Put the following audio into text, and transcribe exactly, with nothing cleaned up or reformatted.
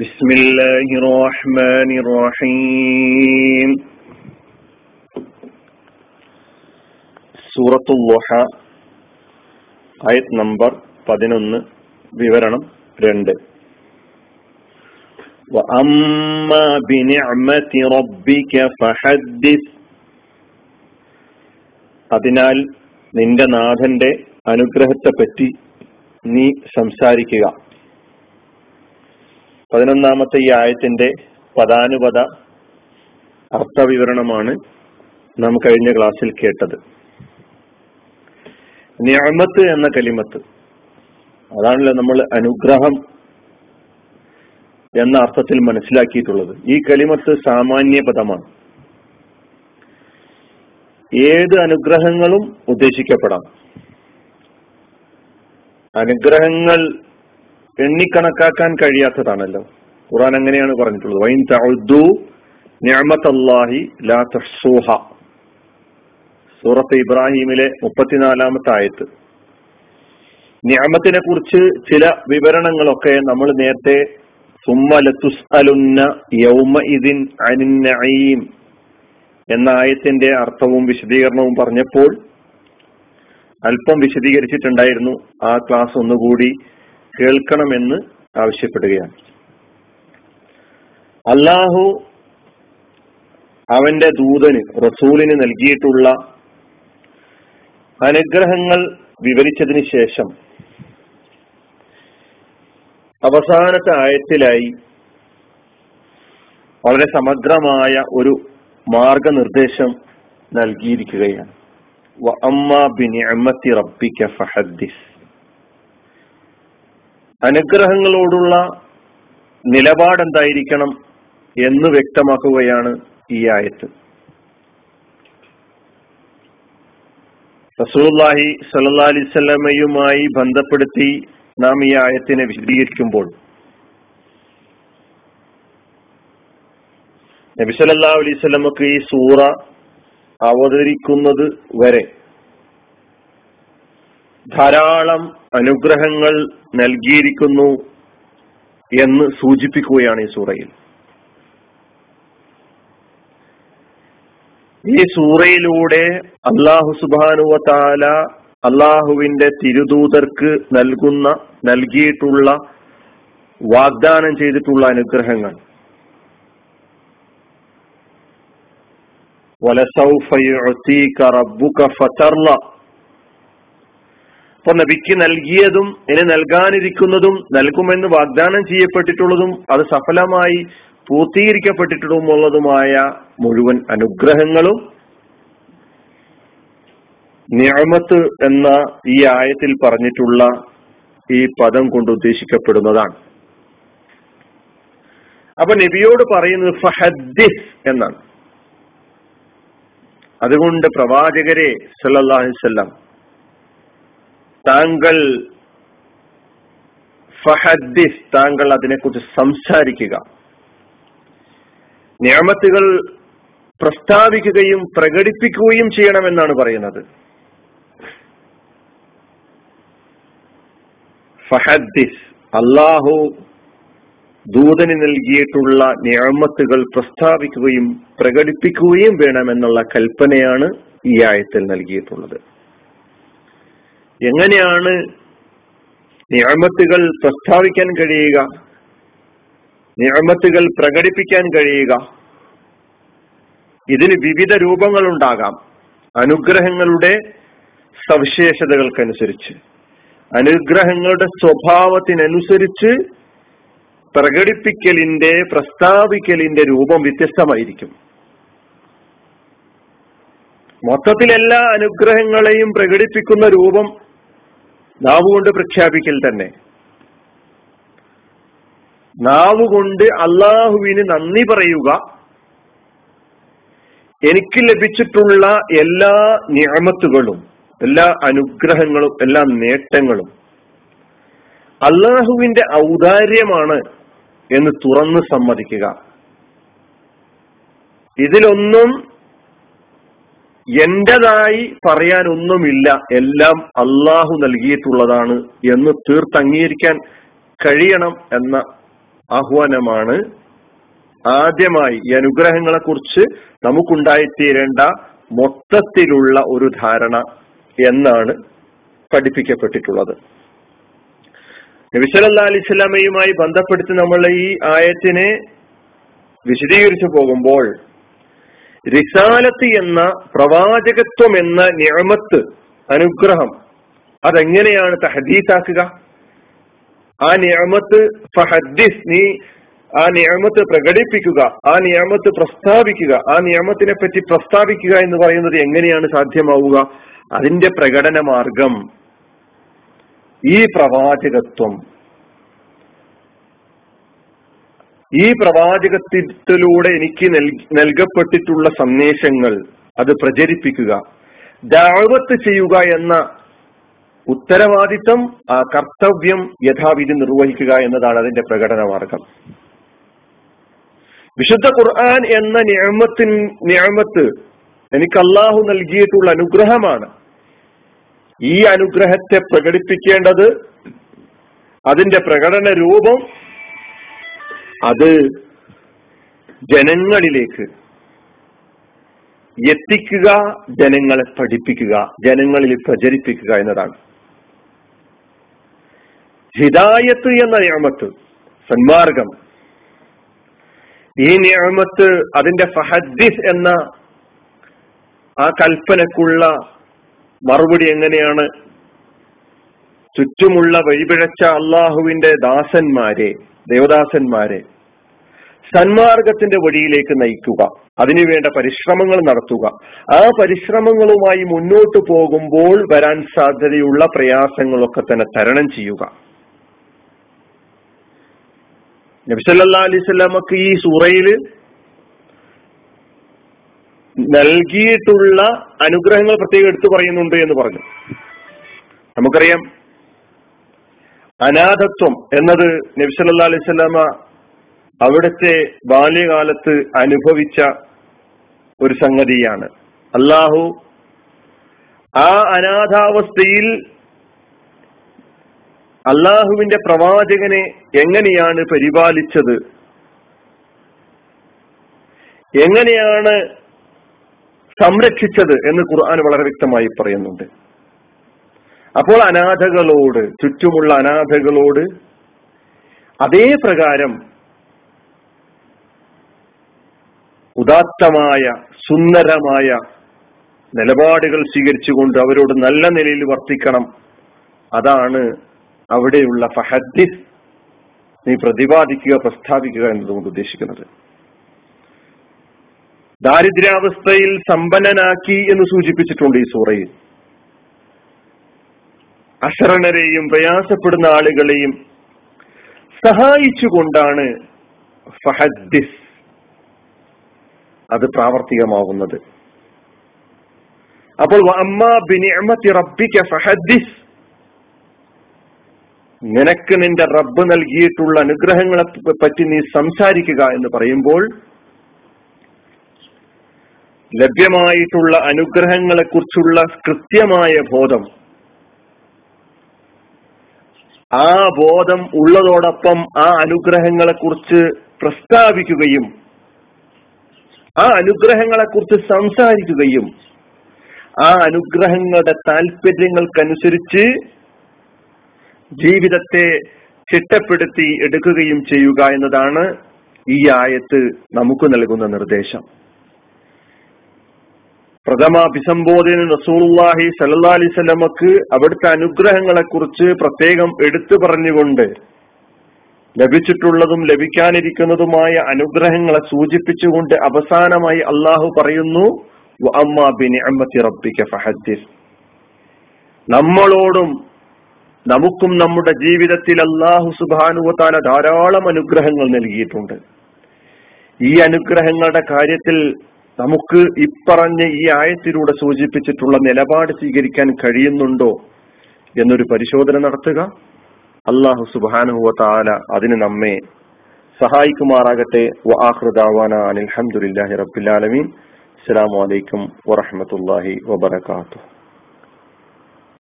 ബിസ്മില്ലാഹിർ റഹ്മാനിർ റഹീം. സൂറത്തുൽ ളുഹ ആയത് നമ്പർ പതിനൊന്ന്, വിവരണം രണ്ട്. വഅമ്മാ ബിനിഅമതി റബ്ബിക ഫഹദ്ദിസ്, അതിനാൽ നിന്റെ നാഥന്റെ അനുഗ്രഹത്തെപ്പറ്റി നീ സംസാരിക്കുക. പതിനൊന്നാമത്തെ ഈ ആയത്തിന്റെ പദാനുപദ അർത്ഥവിവരണമാണ് നാം കഴിഞ്ഞ ക്ലാസ്സിൽ കേട്ടത്. നിഅമത്ത് എന്ന കലിമത്ത്, അതാണല്ലോ നമ്മൾ അനുഗ്രഹം എന്ന അർത്ഥത്തിൽ മനസ്സിലാക്കിയിട്ടുള്ളത്. ഈ കലിമത്ത് സാമാന്യ പദമാണ്, ഏത് അനുഗ്രഹങ്ങളും ഉദ്ദേശിക്കപ്പെടാം. അനുഗ്രഹങ്ങൾ എണ്ണിക്കണക്കാക്കാൻ കഴിയാത്തതാണല്ലോ, ഖുർആൻ അങ്ങനെയാണ് പറഞ്ഞിട്ടുള്ളത്. വൈൻ തഉദ്ദു നിഅമത്തല്ലാഹി ലാ തഹ്സൂഹ, സൂറത്ത് ഇബ്രാഹിമിലെ മുപ്പത്തിനാലാമത്തെ ആയത്ത്. നിഅമത്തിനെ കുറിച്ച് ചില വിവരണങ്ങളൊക്കെ നമ്മൾ നേരത്തെ സുമ്മ ലതുസ്അലുന്ന യൗമഇദിൻ അനിൻ നഈം എന്ന ആയത്തിന്റെ അർത്ഥവും വിശദീകരണവും പറഞ്ഞപ്പോൾ അല്പം വിശദീകരിച്ചിട്ടുണ്ടായിരുന്നു. ആ ക്ലാസ് ഒന്നുകൂടി കേൾക്കണമെന്ന് ആവശ്യപ്പെടുകയാണ്. അല്ലാഹു അവന്റെ ദൂതന് റസൂലിന് നൽകിയിട്ടുള്ള അനുഗ്രഹങ്ങൾ വിവരിച്ചതിന് ശേഷം അവസാനത്തെ ആയത്തിലായി വളരെ സമഗ്രമായ ഒരു മാർഗനിർദ്ദേശം നൽകിയിരിക്കുകയാണ്. വഅമ്മാ ബിനിഅമതി റബ്ബിക ഫഹദ്ദിസ്, അനുഗ്രഹങ്ങളോടുള്ള നിലപാടെന്തായിരിക്കണം എന്ന് വ്യക്തമാക്കുകയാണ് ഈ ആയത്ത്. റസൂലുള്ളാഹി സ്വല്ലല്ലാഹി അലൈഹി വസല്ലമയുമായി ബന്ധപ്പെടുത്തി നാം ഈ ആയത്തിനെ വിശദീകരിക്കുമ്പോൾ നബി സല്ലല്ലാഹു അലൈഹി വസല്ലമക്ക് ഈ സൂറ അവതരിക്കുന്നത് വരെ ധാരാളം അനുഗ്രഹങ്ങൾ നൽകിയിരിക്കുന്നു എന്ന് സൂചിപ്പിക്കുകയാണ് ഈ സൂറയിൽ. ഈ സൂറയിലൂടെ അല്ലാഹു സുബ്ഹാനഹു വ തആല അല്ലാഹുവിന്റെ തിരുദൂതർക്ക് നൽകുന്ന നൽകിയിട്ടുള്ള വാഗ്ദാനം ചെയ്തിട്ടുള്ള അനുഗ്രഹങ്ങൾ വലസൗഫ യുഅതീക റബ്ബുക ഫതർല, അപ്പൊ നബിക്ക് നൽകിയതും ഇനി നൽകാനിരിക്കുന്നതും നൽകുമെന്ന് വാഗ്ദാനം ചെയ്യപ്പെട്ടിട്ടുള്ളതും അത് സഫലമായി പൂർത്തീകരിക്കപ്പെട്ടിട്ടുമുള്ളതുമായ മുഴുവൻ അനുഗ്രഹങ്ങളും നിഅമത്ത് എന്ന ഈ ആയത്തിൽ പറഞ്ഞിട്ടുള്ള ഈ പദം കൊണ്ട് ഉദ്ദേശിക്കപ്പെടുന്നതാണ്. അപ്പൊ നബിയോട് പറയുന്നത് ഫഹദ്ദിസ് എന്നാണ്. അതുകൊണ്ട് പ്രവാചകരെ സല്ലല്ലാഹു അലൈഹി വസല്ലം, താങ്കൾ ഫഹദ്ദിസ്, താങ്കൾ അതിനെക്കുറിച്ച് സംസാരിക്കുക, നിഅമത്തുകൾ പ്രസ്താവിക്കുകയും പ്രകടിപ്പിക്കുകയും ചെയ്യണമെന്നാണ് പറയുന്നത്. ഫഹദ്ദിസ്, അല്ലാഹു ദൂതന് നൽകിയിട്ടുള്ള നിഅമത്തുകൾ പ്രസ്താവിക്കുകയും പ്രകടിപ്പിക്കുകയും വേണമെന്നുള്ള കൽപ്പനയാണ് ഈ ആയത്തിൽ നൽകിയിട്ടുള്ളത്. എങ്ങനെയാണ് നിഅമത്തുകൾ പ്രസ്താവിക്കാൻ കഴിയുക, നിഅമത്തുകൾ പ്രകടിപ്പിക്കാൻ കഴിയുക? ഇതിന് വിവിധ രൂപങ്ങളുണ്ടാകാം. അനുഗ്രഹങ്ങളുടെ സവിശേഷതകൾക്കനുസരിച്ച്, അനുഗ്രഹങ്ങളുടെ സ്വഭാവത്തിനനുസരിച്ച് പ്രകടിപ്പിക്കലിന്റെ പ്രസ്താവിക്കലിന്റെ രൂപം വ്യത്യസ്തമായിരിക്കും. മൊത്തത്തിൽ എല്ലാ അനുഗ്രഹങ്ങളെയും പ്രകടിപ്പിക്കുന്ന രൂപം നാവുകൊണ്ട് പ്രഖ്യാപിക്കൽ തന്നെ. നാവുകൊണ്ട് അല്ലാഹുവിന് നന്ദി പറയുക, എനിക്ക് ലഭിച്ചിട്ടുള്ള എല്ലാ നിഅമത്തുകളും എല്ലാ അനുഗ്രഹങ്ങളും എല്ലാ നേട്ടങ്ങളും അല്ലാഹുവിന്റെ ഔദാര്യമാണ് എന്ന് തുറന്ന് സമ്മതിക്കുക. ഇതിലൊന്നും എന്റേതായി പറയാനൊന്നുമില്ല, എല്ലാം അല്ലാഹു നൽകിയിട്ടുള്ളതാണ് എന്ന് തീർത്തംഗീകരിക്കാൻ കഴിയണം എന്ന ആഹ്വാനമാണ്. ആദ്യമായി ഈ അനുഗ്രഹങ്ങളെ കുറിച്ച് നമുക്കുണ്ടായിത്തീരേണ്ട മൊത്തത്തിലുള്ള ഒരു ധാരണ എന്നാണ് പഠിപ്പിക്കപ്പെട്ടിട്ടുള്ളത്. നബി സല്ലല്ലാഹു അലൈഹി വസല്ലമയുമായി ബന്ധപ്പെടുത്തി നമ്മൾ ഈ ആയത്തിനെ വിശദീകരിച്ചു പോകുമ്പോൾ റിസാലത്ത് എന്ന പ്രവാചകത്വം എന്ന നിഅമത്ത് അനുഗ്രഹം അതെങ്ങനെയാണ് തഹദീസാക്കുക? ആ നിഅമത്ത് ഫഹദ്ദിസ്, നീ ആ നിഅമത്ത് പ്രകടിപ്പിക്കുക, ആ നിഅമത്ത് പ്രസ്താവിക്കുക, ആ നിഅമത്തിനെ പറ്റി പ്രസ്താവിക്കുക എന്ന് പറയുന്നത് എങ്ങനെയാണ് സാധ്യമാവുക? അതിന്റെ പ്രകടന മാർഗം ഈ പ്രവാചകത്വം, ഈ പ്രവാചകത്വത്തിലൂടെ എനിക്ക് നൽകപ്പെട്ടിട്ടുള്ള സന്ദേശങ്ങൾ അത് പ്രചരിപ്പിക്കുക, ദഅവത്ത് ചെയ്യുക എന്ന ഉത്തരവാദിത്തം, ആ കർത്തവ്യം യഥാവിധി നിർവഹിക്കുക എന്നതാണ് അതിന്റെ പ്രകടന മാർഗം. വിശുദ്ധ ഖുർആൻ എന്ന നിഅമത്തിൻ നിഅമത്ത് എനിക്ക് അല്ലാഹു നൽകിയിട്ടുള്ള അനുഗ്രഹമാണ്. ഈ അനുഗ്രഹത്തെ പ്രകടിപ്പിക്കേണ്ടത്, അതിന്റെ പ്രകടന രൂപം അത് ജനങ്ങളിലേക്ക് എത്തിക്കുക, ജനങ്ങളെ പഠിപ്പിക്കുക, ജനങ്ങളിൽ പ്രചരിപ്പിക്കുക എന്നതാണ്. ഹിദായത്ത് എന്ന നിഅമത്ത്, സന്മാർഗം, ഈ നിഅമത്ത് അതിന്റെ ഫഹദ്ദിസ് എന്ന ആ കൽപ്പനക്കുള്ള മറുപടി എങ്ങനെയാണ്? ചുറ്റുമുള്ള വഴിപിഴച്ച അള്ളാഹുവിന്റെ ദാസന്മാരെ, ദേവദാസന്മാരെ സന്മാർഗത്തിന്റെ വഴിയിലേക്ക് നയിക്കുക, അതിനുവേണ്ട പരിശ്രമങ്ങൾ നടത്തുക. ആ പരിശ്രമങ്ങളുമായി മുന്നോട്ടു പോകുമ്പോൾ വരാൻ സാധ്യതയുള്ള പ്രയാസങ്ങളൊക്കെ തന്നെ തരണം ചെയ്യുക. നബി സല്ലല്ലാഹു അലൈഹി വസല്ലമക്ക് ഈ സൂറയിൽ നൽകിയിട്ടുള്ള അനുഗ്രഹങ്ങൾ പ്രത്യേകം എടുത്തു പറയുന്നുണ്ട് എന്ന് പറഞ്ഞു. നമുക്കറിയാം, അനാഥത്വം എന്നത് നബി സല്ലല്ലാഹു അലൈഹി വസല്ലമ അവിടുത്തെ ബാല്യകാലത്ത് അനുഭവിച്ച ഒരു സംഗതിയാണ്. അല്ലാഹു ആ അനാഥാവസ്ഥയിൽ അല്ലാഹുവിന്റെ പ്രവാചകനെ എങ്ങനെയാണ് പരിപാലിച്ചത്, എങ്ങനെയാണ് സംരക്ഷിച്ചത് എന്ന് ഖുർആൻ വളരെ വ്യക്തമായി പറയുന്നുണ്ട്. അപ്പോൾ അനാഥകളോട്, ചുറ്റുമുള്ള അനാഥകളോട് അതേ പ്രകാരം ഉദാത്തമായ സുന്ദരമായ നിലപാടുകൾ സ്വീകരിച്ചുകൊണ്ട് അവരോട് നല്ല നിലയിൽ വർത്തിക്കണം. അതാണ് അവിടെയുള്ള ഫഹദ്ദിസ്, നീ പ്രതിപാദിക്കുക, പ്രസ്താവിക്കുക എന്നതുകൊണ്ട് ഉദ്ദേശിക്കുന്നത്. ദാരിദ്ര്യാവസ്ഥയിൽ സമ്പന്നനാക്കി എന്ന് സൂചിപ്പിച്ചിട്ടുണ്ട് ഈ സൂറയിൽ. അശരണരെയും പ്രയാസപ്പെടുന്ന ആളുകളെയും സഹായിച്ചുകൊണ്ടാണ് ഫഹദ്ദിസ് അത് പ്രാവർത്തികമാവുന്നത്. അപ്പോൾ വഅമ്മാ ബിനിഅമതി റബ്ബിക ഫഹദ്ദിസ്, നിനക്ക് നിന്റെ റബ്ബ് നൽകിയിട്ടുള്ള അനുഗ്രഹങ്ങളെ പറ്റി നീ സംസാരിക്കുക എന്ന് പറയുമ്പോൾ ലഭ്യമായിട്ടുള്ള അനുഗ്രഹങ്ങളെ കുറിച്ചുള്ള കൃത്യമായ ബോധം, ആ ബോധം ഉള്ളതോടൊപ്പം ആ അനുഗ്രഹങ്ങളെ കുറിച്ച് പ്രസ്താവിക്കുകയും ആ അനുഗ്രഹങ്ങളെ കുറിച്ച് സംസാരിക്കുകയും ആ അനുഗ്രഹങ്ങളുടെ താല്പര്യങ്ങൾക്കനുസരിച്ച് ജീവിതത്തെ ചിട്ടപ്പെടുത്തി എടുക്കുകയും ചെയ്യുക എന്നതാണ് ഈ ആയത്ത് നമുക്ക് നൽകുന്ന നിർദ്ദേശം. പ്രഥമ അഭിസംബോധന റസൂലുള്ളാഹി സല്ലല്ലാഹു അലൈഹി വസല്ലമക്ക് അവിടുത്തെ അനുഗ്രഹങ്ങളെ കുറിച്ച് പ്രത്യേകം എടുത്തു പറഞ്ഞുകൊണ്ട് ലഭിച്ചിട്ടുള്ളതും ലഭിക്കാനിരിക്കുന്നതുമായ അനുഗ്രഹങ്ങളെ സൂചിപ്പിച്ചുകൊണ്ട് അവസാനമായി അള്ളാഹു പറയുന്നു വഅമ്മാ ബിനിഅമതി റബ്ബിക ഫഹദ്ദിസ്. നമ്മളോടും നമുക്കും നമ്മുടെ ജീവിതത്തിൽ അള്ളാഹു സുബ്ഹാനഹു വ തആല ധാരാളം അനുഗ്രഹങ്ങൾ നൽകിയിട്ടുണ്ട്. ഈ അനുഗ്രഹങ്ങളുടെ കാര്യത്തിൽ നമുക്ക് ഇപ്പറഞ്ഞ ഈ ആയത്തിലൂടെ സൂചിപ്പിച്ചിട്ടുള്ള നിലപാട് സ്വീകരിക്കാൻ കഴിയുന്നുണ്ടോ എന്നൊരു പരിശോധന നടത്തുക. അല്ലാഹു സുബ്ഹാനഹു വ തആല അതിന് നമ്മെ സഹായിക്കുമാറാകട്ടെ. വആഖിറു ദഅവാനാ അൽഹംദുലില്ലാഹി റബ്ബിൽ ആലമീൻ. അസ്സലാമു അലൈക്കും വറഹ്മത്തുള്ളാഹി വബറകാതുഹു.